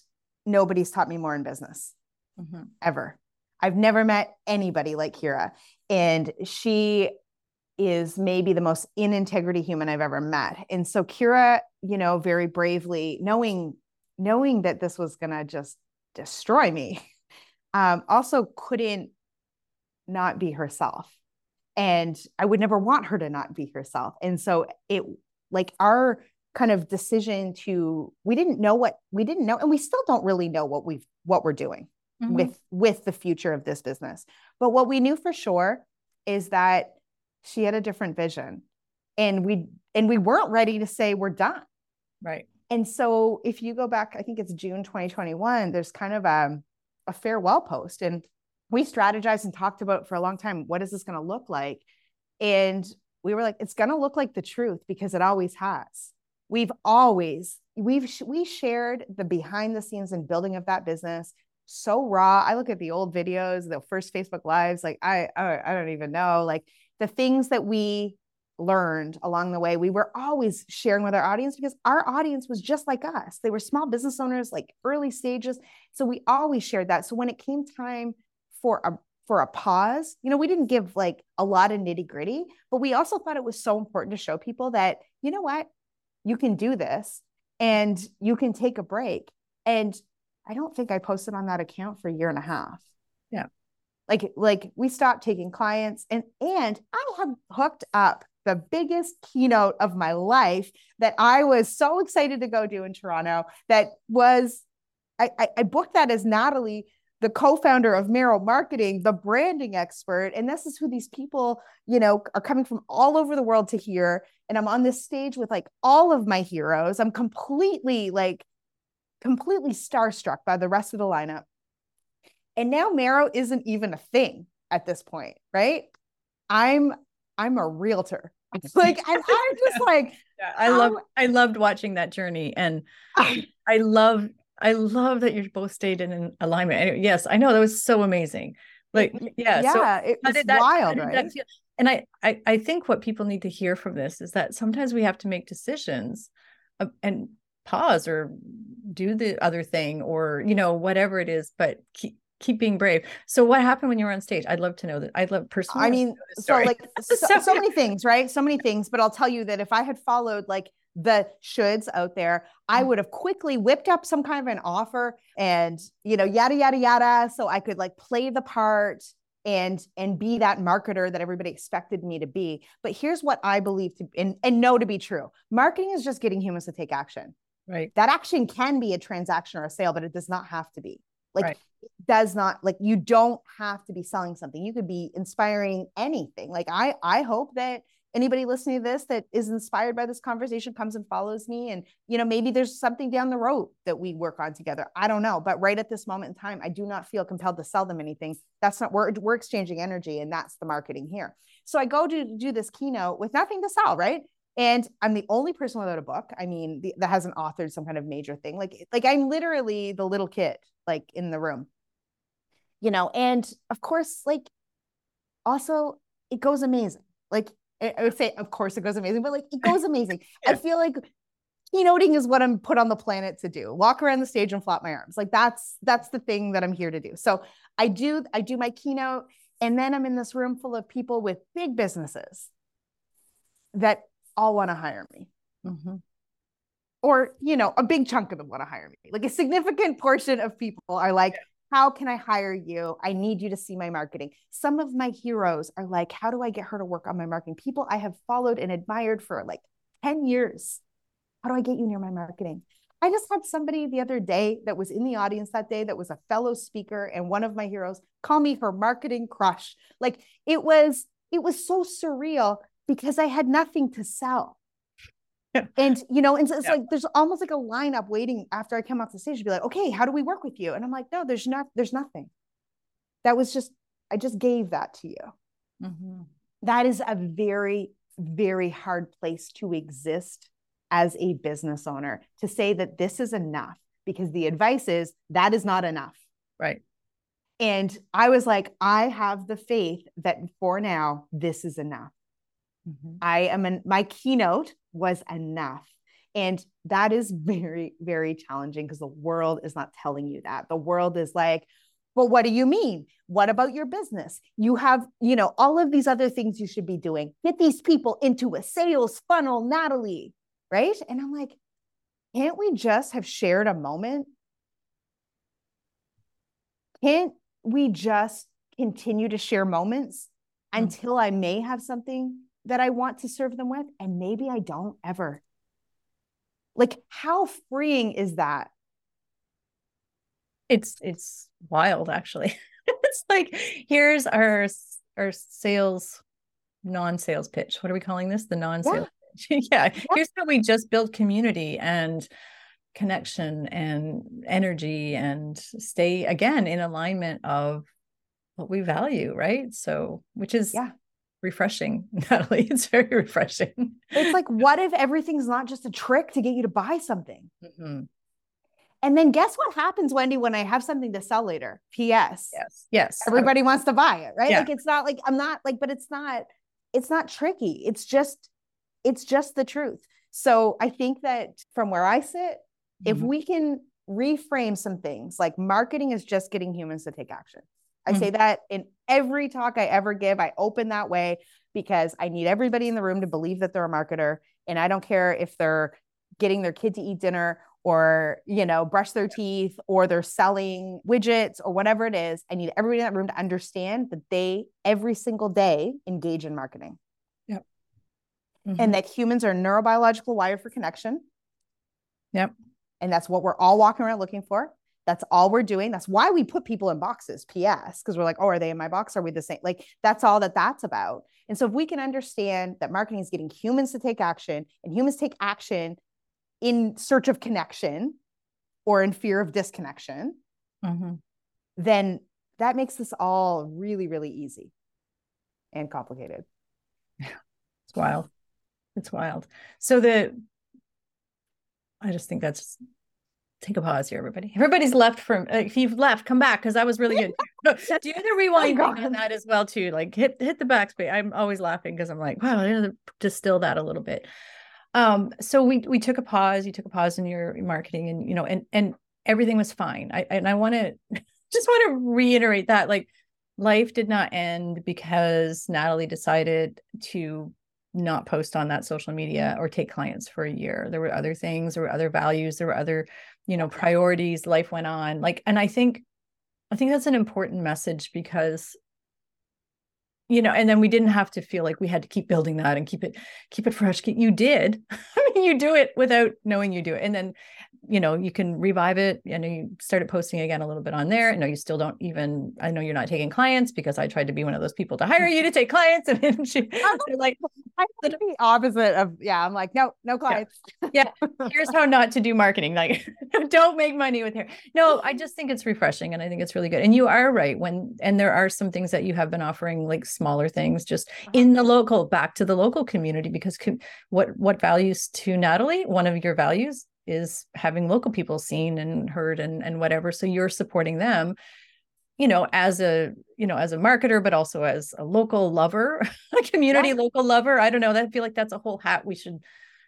nobody's taught me more in business mm-hmm. ever. I've never met anybody like Kira. And she is maybe the most in integrity human I've ever met. And so Kira, you know, very bravely knowing, knowing that this was going to just destroy me, um, also couldn't not be herself. And I would never want her to not be herself. And so it like our kind of decision to, we didn't know what we didn't know. And we still don't really know what we've, what we're doing mm-hmm. with, with the future of this business. But what we knew for sure is that she had a different vision and we, and we weren't ready to say we're done. Right. And so if you go back, I think it's June twenty twenty-one, there's kind of a, a farewell post, and we strategized and talked about for a long time, what is this going to look like? And we were like, it's going to look like the truth because it always has. We've always, we've, we shared the behind the scenes and building of that business so raw. I look at the old videos, the first Facebook lives, like I, I don't even know, like the things that we learned along the way, we were always sharing with our audience because our audience was just like us. They were small business owners, like early stages. So we always shared that. So when it came time for a, for a pause, you know, we didn't give like a lot of nitty gritty, but we also thought it was so important to show people that, you know what? You can do this and you can take a break. And I don't think I posted on that account for a year and a half. Yeah. Like, like we stopped taking clients and, and I had hooked up the biggest keynote of my life that I was so excited to go do in Toronto. That was, I, I, I booked that as Natalie, the co-founder of Merrill Marketing, the branding expert. And this is who these people, you know, are coming from all over the world to hear. And I'm on this stage with like all of my heroes. I'm completely like, completely starstruck by the rest of the lineup. And now Merrow isn't even a thing at this point, right? I'm, I'm a realtor. Like, and I'm just like, yeah, I love, I loved watching that journey. And I, I love I love that you both stayed in alignment. Anyway, yes, I know that was so amazing. Like, yeah, yeah, so it was did that, wild, did right? That, and I, I, I think what people need to hear from this is that sometimes we have to make decisions and pause or do the other thing or you know whatever it is, but keep keep being brave. So, what happened when you were on stage? I'd love to know that. I'd love personally. I mean, so like so, so many things, right? So many things. But I'll tell you that if I had followed like the shoulds out there, I would have quickly whipped up some kind of an offer and, you know, yada, yada, yada. So I could like play the part and, and be that marketer that everybody expected me to be. But here's what I believe to and, and know to be true. Marketing is just getting humans to take action, right? That action can be a transaction or a sale, but it does not have to be like, right. It does not like, you don't have to be selling something. You could be inspiring anything. Like I, I hope that anybody listening to this that is inspired by this conversation comes and follows me. And, you know, maybe there's something down the road that we work on together. I don't know. But right at this moment in time, I do not feel compelled to sell them anything. That's not, we're, we're exchanging energy and that's the marketing here. So I go to do this keynote with nothing to sell, right? And I'm the only person without a book. I mean, the, that hasn't authored some kind of major thing. Like, like I'm literally the little kid, like in the room, you know, and of course, like also it goes amazing. Like, I would say, of course it goes amazing, but like, it goes amazing. Yeah. I feel like keynoting is what I'm put on the planet to do. Walk around the stage and flop my arms. Like that's, that's the thing that I'm here to do. So I do, I do my keynote and then I'm in this room full of people with big businesses that all want to hire me mm-hmm. or, you know, a big chunk of them want to hire me. Like a significant portion of people are like, yeah. How can I hire you? I need you to see my marketing. Some of my heroes are like, how do I get her to work on my marketing? People I have followed and admired for like ten years. How do I get you near my marketing? I just had somebody the other day that was in the audience that day that was a fellow speaker and one of my heroes call me her marketing crush. Like it was, it was so surreal because I had nothing to sell. And, you know, and so it's yeah. like, there's almost like a lineup waiting after I come off the stage to be like, okay, how do we work with you? And I'm like, no, there's not, there's nothing. That was just, I just gave that to you. Mm-hmm. That is a very, very hard place to exist as a business owner, to say that this is enough, because the advice is that is not enough. Right. And I was like, I have the faith that for now, this is enough. Mm-hmm. I am an, my keynote was enough. And that is very, very challenging, because the world is not telling you that. The world is like, well, what do you mean? What about your business? You have, you know, all of these other things you should be doing. Get these people into a sales funnel, Natalie, right? And I'm like, can't we just have shared a moment? Can't we just continue to share moments mm-hmm. until I may have something that I want to serve them with? And maybe I don't ever. Like, how freeing is that? It's, it's wild, actually. It's like, here's our, our sales, non-sales pitch. What are we calling this? The non-sales yeah. pitch. yeah. yeah. Here's how we just build community and connection and energy and stay, again, in alignment of what we value. Right. So, which is yeah. refreshing, Natalie. It's very refreshing. It's like, what if everything's not just a trick to get you to buy something? Mm-hmm. And then guess what happens, Wendy, when I have something to sell later? P S. Yes. Yes. Everybody wants to buy it, right? Yeah. Like, it's not like, I'm not like, but it's not, it's not tricky. It's just, it's just the truth. So I think that from where I sit, mm-hmm. if we can reframe some things, like marketing is just getting humans to take action. I mm-hmm. say that in every talk I ever give. I open that way because I need everybody in the room to believe that they're a marketer. And I don't care if they're getting their kid to eat dinner or, you know, brush their teeth, or they're selling widgets or whatever it is. I need everybody in that room to understand that they, every single day, engage in marketing. Yep. Mm-hmm. And that humans are neurobiological wired for connection. Yep. And that's what we're all walking around looking for. That's all we're doing. That's why we put people in boxes, P S, because we're like, oh, are they in my box? Are we the same? Like, that's all that that's about. And so if we can understand that marketing is getting humans to take action, and humans take action in search of connection or in fear of disconnection, mm-hmm. then that makes this all really, really easy and complicated. Yeah. It's wild. It's wild. So the, I just think that's, take a pause here, everybody. Everybody's left from, if you've left, come back, because that was really good. No, do the rewind oh, thing on that as well too. Like hit, hit the backspace. I'm always laughing because I'm like, wow, I gotta distill that a little bit. Um, so we, we took a pause, you took a pause in your marketing, and, you know, and, and everything was fine. I, and I want to just want to reiterate that, like, life did not end because Natalie decided to not post on that social media or take clients for a year. There were other things, there were other values, there were other, you know, priorities, life went on. Like, and I think, I think that's an important message, because, you know, and then we didn't have to feel like we had to keep building that and keep it, keep it fresh. You did. I mean, you do it without knowing you do it. And then, you know, you can revive it. I know you started posting again a little bit on there. I know you still don't even, I know you're not taking clients, because I tried to be one of those people to hire you to take clients. And then she like, I'm the opposite of, yeah, I'm like, no, no clients. Yeah. yeah. Here's how not to do marketing. Like, don't make money with hair. No, I just think it's refreshing. And I think it's really good. And you are right. When, and there are some things that you have been offering, like smaller things, just in the local, back to the local community, because com- what what values to Natalie, one of your values is having local people seen and heard and and whatever. So you're supporting them, you know, as a, you know, as a marketer, but also as a local lover, a community yeah. local lover. I don't know. I feel like that's a whole hat we should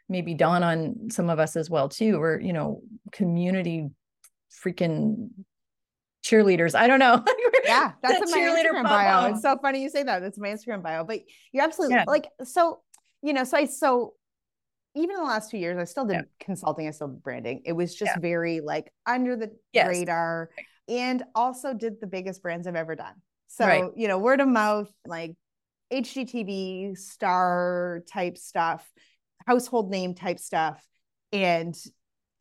maybe don on some of us as well too, or, you know, community freaking cheerleaders. I don't know. Yeah, that's in my Instagram bio. bio. It's so funny you say that. That's my Instagram bio. But you're absolutely yeah. like, so, you know, so I, so even in the last two years, I still did yeah. consulting. I still did branding. It was just yeah. very like under the yes. radar, and also did the biggest brands I've ever done. So, right. you know, word of mouth, like H G T V star type stuff, household name type stuff. And,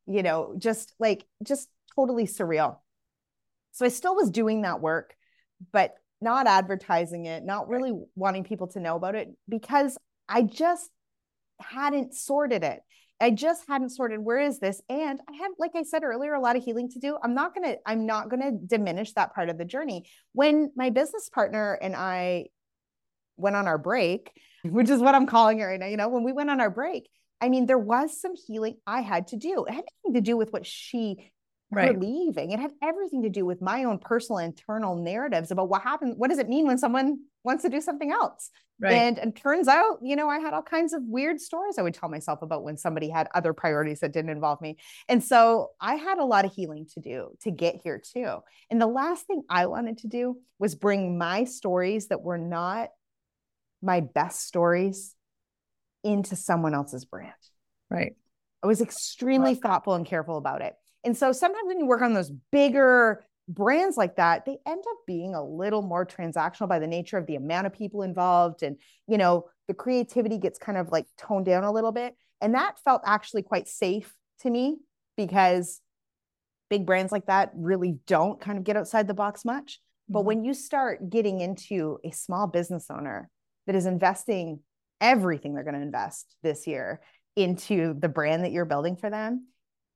you know, just like, just totally surreal. So I still was doing that work, but not advertising it, not really right. wanting people to know about it, because I just hadn't sorted it. I just hadn't sorted, where is this? And I had, like I said earlier, a lot of healing to do. I'm not going to, I'm not going to diminish that part of the journey. When my business partner and I, went on our break, which is what I'm calling it right now, you know, when we went on our break, I mean, there was some healing I had to do. It had nothing to do with what she right. were leaving. It had everything to do with my own personal internal narratives about what happened. What does it mean when someone wants to do something else? Right. And and turns out, you know, I had all kinds of weird stories I would tell myself about when somebody had other priorities that didn't involve me. And so I had a lot of healing to do to get here too. And the last thing I wanted to do was bring my stories that were not my best stories into someone else's brand. Right. I was extremely wow. thoughtful and careful about it. And so sometimes when you work on those bigger brands like that, they end up being a little more transactional by the nature of the amount of people involved. And, you know, the creativity gets kind of like toned down a little bit. And that felt actually quite safe to me, because big brands like that really don't kind of get outside the box much. Mm-hmm. But when you start getting into a small business owner that is investing everything they're going to invest this year into the brand that you're building for them,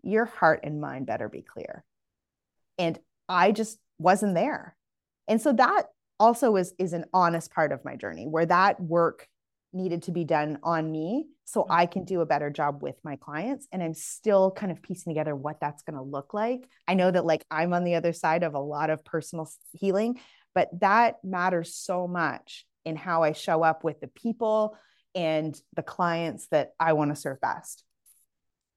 your heart and mind better be clear. And I just wasn't there. And so that also is, is an honest part of my journey, where that work needed to be done on me so I can do a better job with my clients. And I'm still kind of piecing together what that's going to look like. I know that like I'm on the other side of a lot of personal healing, but that matters so much in how I show up with the people and the clients that I want to serve best.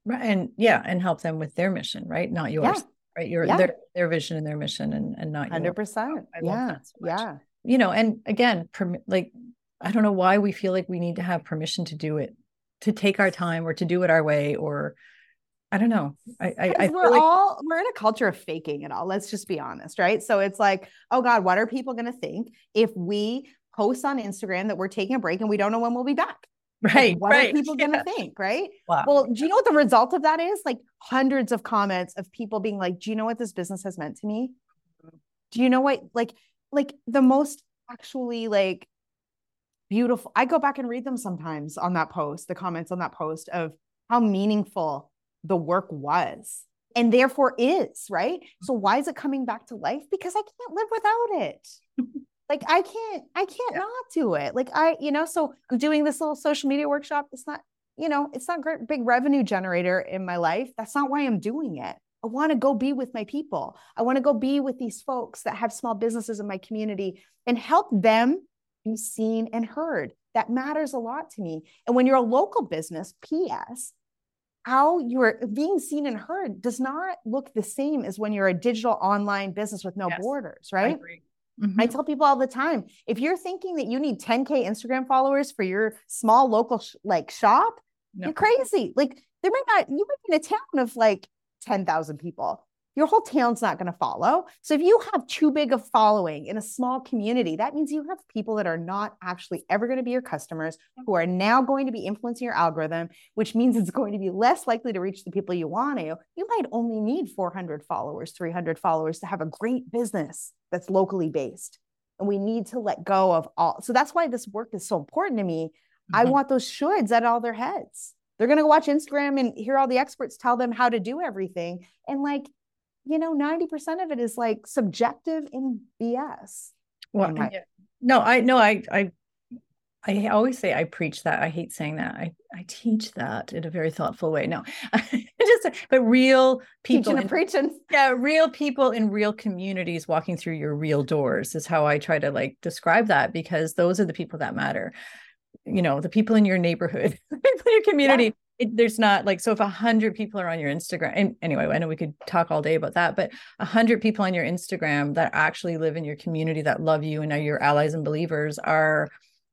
Right. And yeah. And help them with their mission, right? Not yours, yeah. right? Your, yeah. their, their vision and their mission and, and not yours. one hundred percent. Yeah. So yeah. You know, and again, perm- like, I don't know why we feel like we need to have permission to do it, to take our time or to do it our way, or I don't know. I, I, I we're like- all, we're in a culture of faking it all. Let's just be honest. Right. So it's like, oh God, what are people going to think if we post on Instagram that we're taking a break and we don't know when we'll be back? Right. Like, what right. are people going to yeah. think? Right. Wow. Well, do you know what the result of that is? Like hundreds of comments of people being like, do you know what this business has meant to me? Do you know what, like, like the most actually like beautiful, I go back and read them sometimes on that post, the comments on that post of how meaningful the work was and therefore is, right? So why is it coming back to life? Because I can't live without it. Like I can't, I can't yeah. not do it. Like I, you know, so I'm doing this little social media workshop. It's not, you know, it's not a great big revenue generator in my life. That's not why I'm doing it. I want to go be with my people. I want to go be with these folks that have small businesses in my community and help them be seen and heard. That matters a lot to me. And when you're a local business, P S, how you're being seen and heard does not look the same as when you're a digital online business with no yes, borders, right? I agree. Mm-hmm. I tell people all the time, if you're thinking that you need ten K Instagram followers for your small local sh- like shop, no. you're crazy. Like there might not, you might be in a town of like ten thousand people. Your whole town's not going to follow. So if you have too big a following in a small community, that means you have people that are not actually ever going to be your customers, who are now going to be influencing your algorithm, which means it's going to be less likely to reach the people you want to. You might only need four hundred followers, three hundred followers to have a great business that's locally based. And we need to let go of all. So that's why this work is so important to me. Mm-hmm. I want those shoulds at all their heads. They're going to watch Instagram and hear all the experts tell them how to do everything. And like, you know, ninety percent of it is like subjective and B S. Well, my- yeah. no, I, no, I, I, I always say I preach that. I hate saying that. I, I teach that in a very thoughtful way. No, just but real people. Teaching and in, preaching. Yeah. Real people in real communities walking through your real doors is how I try to like describe that, because those are the people that matter. You know, the people in your neighborhood, your community. Yeah. It, there's not like, so if a hundred people are on your Instagram, and anyway, I know we could talk all day about that, but a hundred people on your Instagram that actually live in your community, that love you and are your allies and believers, are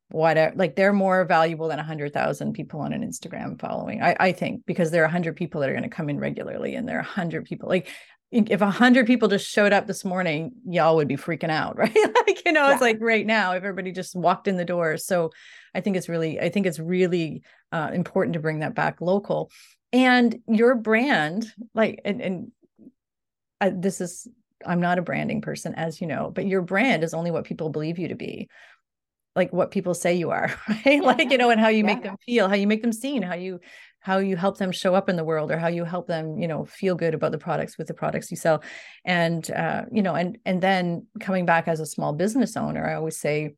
whatever, like they're more valuable than a hundred thousand people on an Instagram following. I, I think, because there are a hundred people that are going to come in regularly, and there are a hundred people, like if a hundred people just showed up this morning, y'all would be freaking out, right? Like, you know, yeah. it's like right now, everybody just walked in the door. So I think it's really, I think it's really Uh, important to bring that back local. And your brand, like, and, and I, this is, I'm not a branding person, as you know, but your brand is only what people believe you to be, like what people say you are, right? Like, you know, and how you yeah. make them feel, how you make them seen, how you, how you help them show up in the world, or how you help them, you know, feel good about the products with the products you sell. And, uh, you know, and, and then coming back as a small business owner, I always say,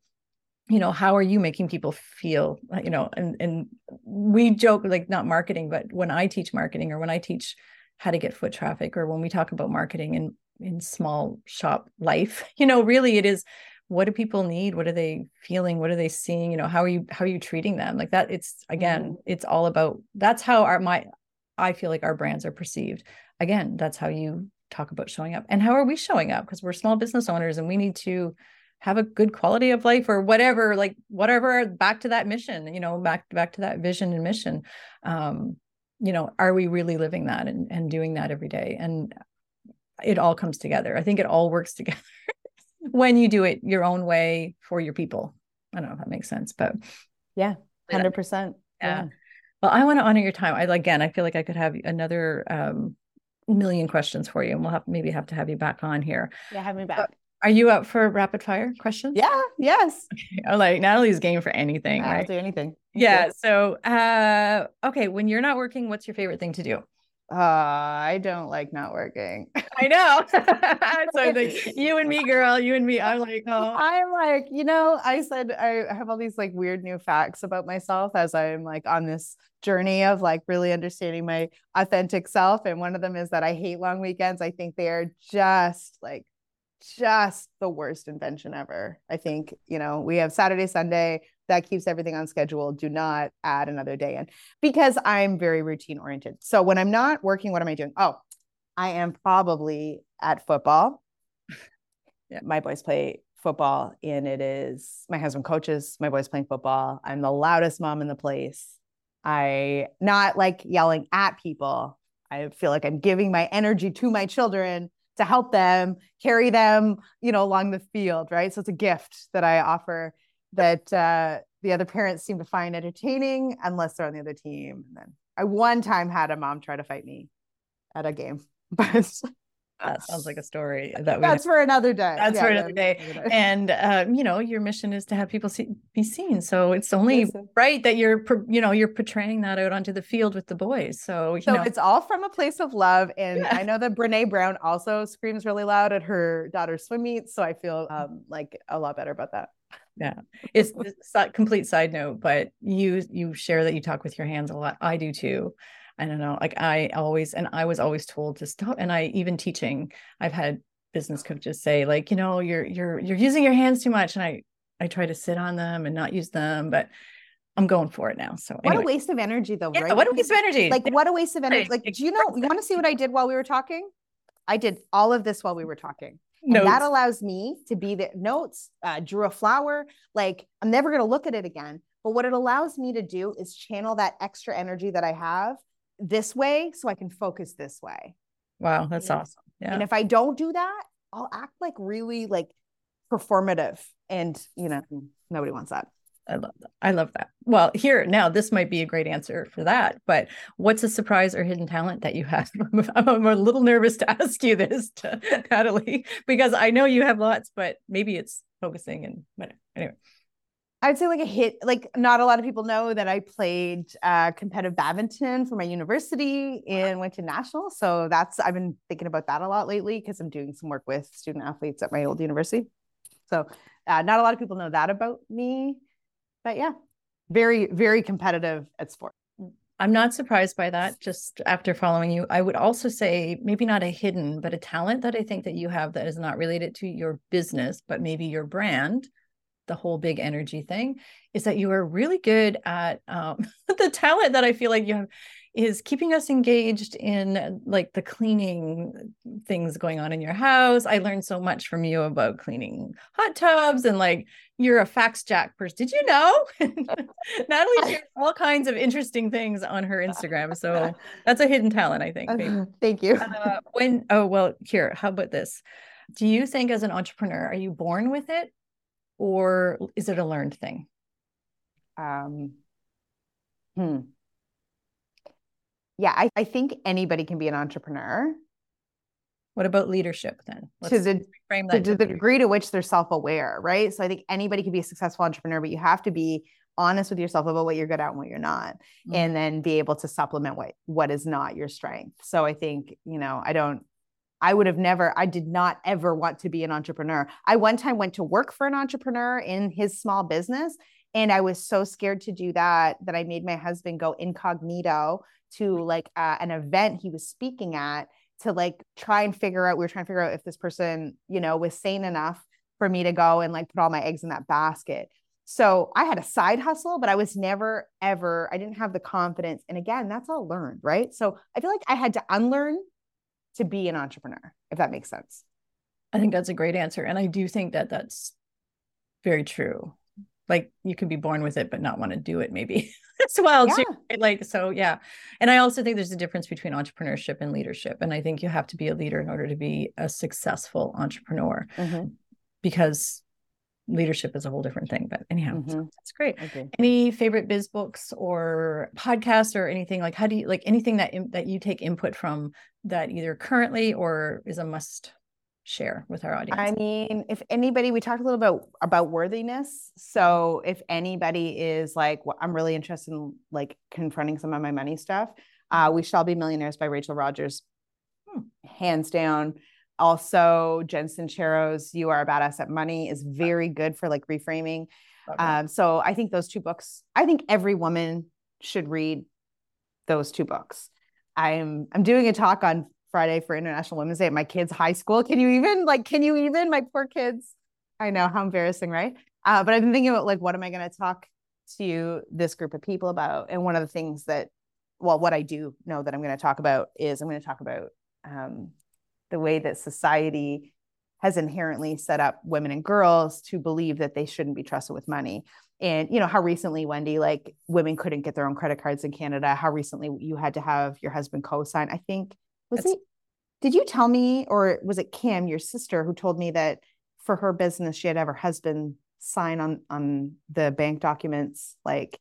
you know, how are you making people feel, you know, and, and we joke, like, not marketing, but when I teach marketing, or when I teach how to get foot traffic, or when we talk about marketing in, in small shop life, you know, really it is, what do people need? What are they feeling? What are they seeing? You know, how are you, how are you treating them? Like that, it's, again, it's all about, that's how our, my, I feel like our brands are perceived. Again, that's how you talk about showing up. And how are we showing up? Because we're small business owners and we need to have a good quality of life, or whatever, like whatever, back to that mission, you know, back, back to that vision and mission. Um, you know, are we really living that and, and doing that every day? And it all comes together. I think it all works together when you do it your own way for your people. I don't know if that makes sense, but yeah, one hundred percent. Yeah. yeah. Well, I want to honor your time. I, again, I feel like I could have another um, million questions for you, and we'll have, maybe have to have you back on here. Yeah. Have me back. Uh, Are you up for rapid fire questions? Yeah. Yes. Okay. I'm like, Natalie's game for anything. I'll right? do anything. Yeah. yeah. So, uh, okay. When you're not working, what's your favorite thing to do? Uh, I don't like not working. I know. So I'm like, you and me, girl, you and me. I'm like, oh, I'm like, you know, I said, I have all these like weird new facts about myself as I'm like on this journey of like really understanding my authentic self. And one of them is that I hate long weekends. I think they are just like, just the worst invention ever. I think, you know, we have Saturday, Sunday, that keeps everything on schedule. Do not add another day in, because I'm very routine oriented. So when I'm not working, what am I doing? Oh, I am probably at football. Yeah. My boys play football, and it is, my husband coaches, my boys playing football. I'm the loudest mom in the place. I not like yelling at people. I feel like I'm giving my energy to my children to help them carry them, you know, along the field. Right. So it's a gift that I offer that uh, the other parents seem to find entertaining unless they're on the other team. And then I one time had a mom try to fight me at a game, but that sounds like a story. That that's we, for another day. That's yeah, for another yeah, day. And, uh, you know, your mission is to have people see, be seen. So it's only Listen. right that you're, you know, you're portraying that out onto the field with the boys. So, you so know. It's all from a place of love. And yeah. I know that Brene Brown also screams really loud at her daughter's swim meet. So I feel um, like a lot better about that. Yeah. It's a complete side note, but you, you share that you talk with your hands a lot. I do too. I don't know, like I always, and I was always told to stop. And I, even teaching, I've had business coaches say like, you know, you're, you're, you're using your hands too much. And I, I try to sit on them and not use them, but I'm going for it now. So anyway. What a waste of energy though, yeah, right? What a waste of energy. Like what a waste of energy. Like, do you know, you want to see what I did while we were talking? I did all of this while we were talking. And that allows me to be the notes, uh, drew a flower. Like I'm never going to look at it again, but what it allows me to do is channel that extra energy that I have this way so I can focus this way. Wow. That's and, awesome. Yeah. And if I don't do that, I'll act like really like performative, and you know, nobody wants that. I love that. I love that. Well, here now, this might be a great answer for that, but what's a surprise or hidden talent that you have? I'm, I'm a little nervous to ask you this, to, Natalie, because I know you have lots, but maybe it's focusing and whatever. Anyway. I'd say like a hit, like not a lot of people know that I played uh, competitive badminton for my university and went to nationals. So that's, I've been thinking about that a lot lately because I'm doing some work with student athletes at my old university. So uh, not a lot of people know that about me. But yeah, very, very competitive at sport. I'm not surprised by that. Just after following you, I would also say maybe not a hidden, but a talent that I think that you have that is not related to your business, but maybe your brand, the whole big energy thing, is that you are really good at um, the talent that I feel like you have is keeping us engaged in like the cleaning things going on in your house. I learned so much from you about cleaning hot tubs, and like you're a fax jack person. Did you know? Natalie shares all kinds of interesting things on her Instagram. So that's a hidden talent, I think. Maybe. Thank you. Uh, when, oh, well, here, how about this? Do you think as an entrepreneur, are you born with it or is it a learned thing? Um. Hmm. Yeah, I, I think anybody can be an entrepreneur. What about leadership then? Let's to the, frame that to the degree to which they're self-aware, right? So I think anybody can be a successful entrepreneur, but you have to be honest with yourself about what you're good at and what you're not, mm-hmm. and then be able to supplement what, what is not your strength. So I think, you know, I don't, I would have never, I did not ever want to be an entrepreneur. I one time went to work for an entrepreneur in his small business, and I was so scared to do that that I made my husband go incognito to like uh, an event he was speaking at to like try and figure out, we were trying to figure out if this person, you know, was sane enough for me to go and like put all my eggs in that basket. So I had a side hustle, but I was never, ever, I didn't have the confidence. And again, that's all learned, right? So I feel like I had to unlearn to be an entrepreneur, if that makes sense. I think that's a great answer. And I do think that that's very true. Like you can be born with it, but not want to do it maybe as well. Yeah. Too. Like, so yeah. And I also think there's a difference between entrepreneurship and leadership. And I think you have to be a leader in order to be a successful entrepreneur, mm-hmm. because leadership is a whole different thing, but anyhow, mm-hmm. so that's great. Okay. Any favorite biz books or podcasts or anything? Like, how do you like anything that, that you take input from that either currently or is a must share with our audience? I mean, if anybody, we talked a little bit about worthiness. So if anybody is like, well, I'm really interested in like confronting some of my money stuff, uh, We Shall Be Millionaires by Rachel Rogers, hmm. hands down. Also, Jen Sincero's You Are a Badass at Money is very good for like reframing. Okay. Um, so I think those two books, I think every woman should read those two books. I'm I'm doing a talk on Friday for International Women's Day at my kids' high school. Can you even like, can you even, my poor kids? I know, how embarrassing, right? Uh, but I've been thinking about like, what am I going to talk to this group of people about? And one of the things that, well, what I do know that I'm going to talk about is I'm going to talk about, um, the way that society has inherently set up women and girls to believe that they shouldn't be trusted with money. And, you know, how recently, Wendy, like women couldn't get their own credit cards in Canada, how recently you had to have your husband co-sign. I think, was That's- it, did you tell me, or was it Kim, your sister, who told me that for her business, she had to have her husband sign on, on the bank documents? Like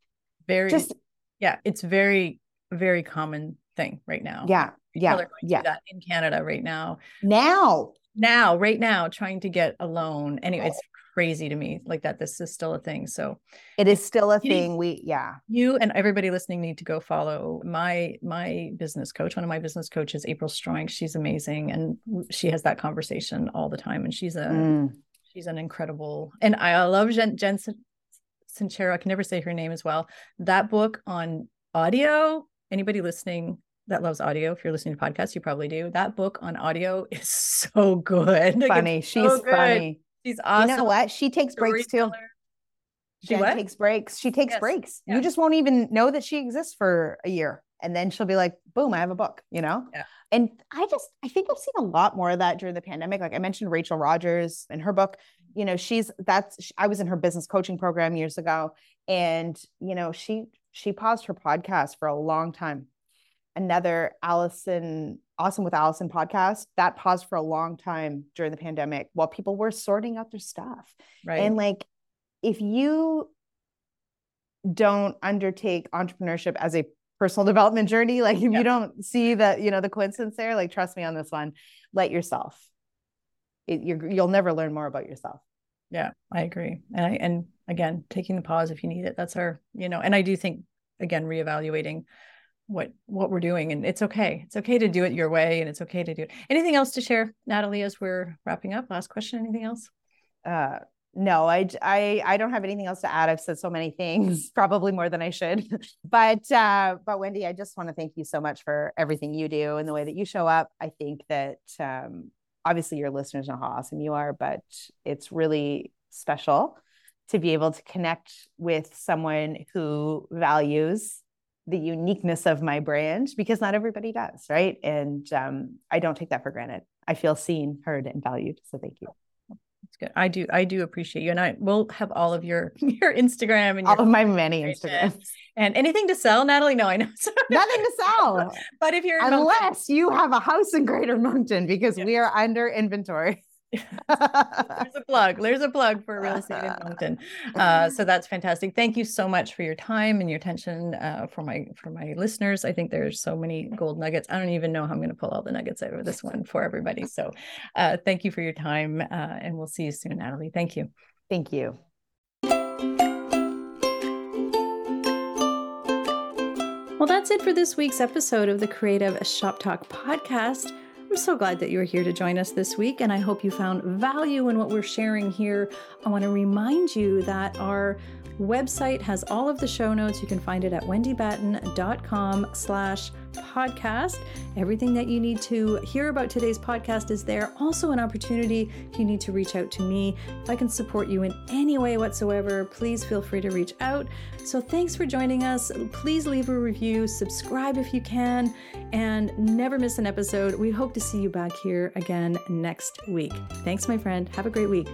very, just, yeah, it's very, very common thing right now. Yeah. Yeah. They're going yeah. through that in Canada right now. Now. Now, right now, trying to get a loan. Anyway, it's crazy to me like that. This is still a thing. So it is still a thing. Need, we yeah. You and everybody listening need to go follow my my business coach. One of my business coaches, April Strong. She's amazing. And she has that conversation all the time. And she's a mm. she's an incredible, and I love Jen Jen Sincero. I can never say her name as well. That book on audio, anybody listening that loves audio, if you're listening to podcasts, you probably do. That book on audio is so good. Like funny. She's so good. Funny. She's awesome. You know what? She takes breaks too. She what? takes breaks. She takes yes. breaks. Yeah. You just won't even know that she exists for a year. And then she'll be like, boom, I have a book, you know? Yeah. And I just, I think I've seen a lot more of that during the pandemic. Like I mentioned Rachel Rogers and her book, you know, she's, that's, I was in her business coaching program years ago. And, you know, she, she paused her podcast for a long time. Another Allison, Awesome with Allison podcast that paused for a long time during the pandemic while people were sorting out their stuff. Right. And like, if you don't undertake entrepreneurship as a personal development journey, like if yeah. you don't see that, you know, the coincidence there, like, trust me on this one, let yourself, it, you're, you'll never learn more about yourself. Yeah, I agree. And I, and again, taking the pause if you need it, that's our, you know, and I do think again, reevaluating what, what we're doing. And it's okay. It's okay to do it your way. And it's okay to do it. Anything else to share, Natalie, as we're wrapping up? Last question, anything else? Uh, no, I, I, I don't have anything else to add. I've said so many things, probably more than I should, but, uh, but Wendy, I just want to thank you so much for everything you do and the way that you show up. I think that, um, obviously your listeners know how awesome you are, but it's really special to be able to connect with someone who values the uniqueness of my brand, because not everybody does, right? And um, I don't take that for granted. I feel seen, heard, and valued. So thank you. That's good. I do. I do appreciate you, and I will have all of your your Instagram and all your of my many Instagrams and anything to sell, Natalie. No, I know nothing to sell. But if you're unless Moncton, you have a house in Greater Moncton, because yeah. we are under inventory. There's a plug. There's a plug for real estate in Moncton. Uh, so that's fantastic. Thank you so much for your time and your attention uh, for my for my listeners. I think there's so many gold nuggets. I don't even know how I'm going to pull all the nuggets out of this one for everybody. So uh, thank you for your time, uh, and we'll see you soon, Natalie. Thank you. Thank you. Well, that's it for this week's episode of the Creative Shop Talk podcast. I'm so glad that you're here to join us this week, and I hope you found value in what we're sharing here. I want to remind you that our website has all of the show notes. You can find it at wendy batten dot com slash podcast. Everything that you need to hear about today's podcast is there. Also an opportunity if you need to reach out to me. If I can support you in any way whatsoever, please feel free to reach out. So thanks for joining us. Please leave a review, subscribe if you can, and never miss an episode. We hope to see you back here again next week. Thanks, my friend. Have a great week.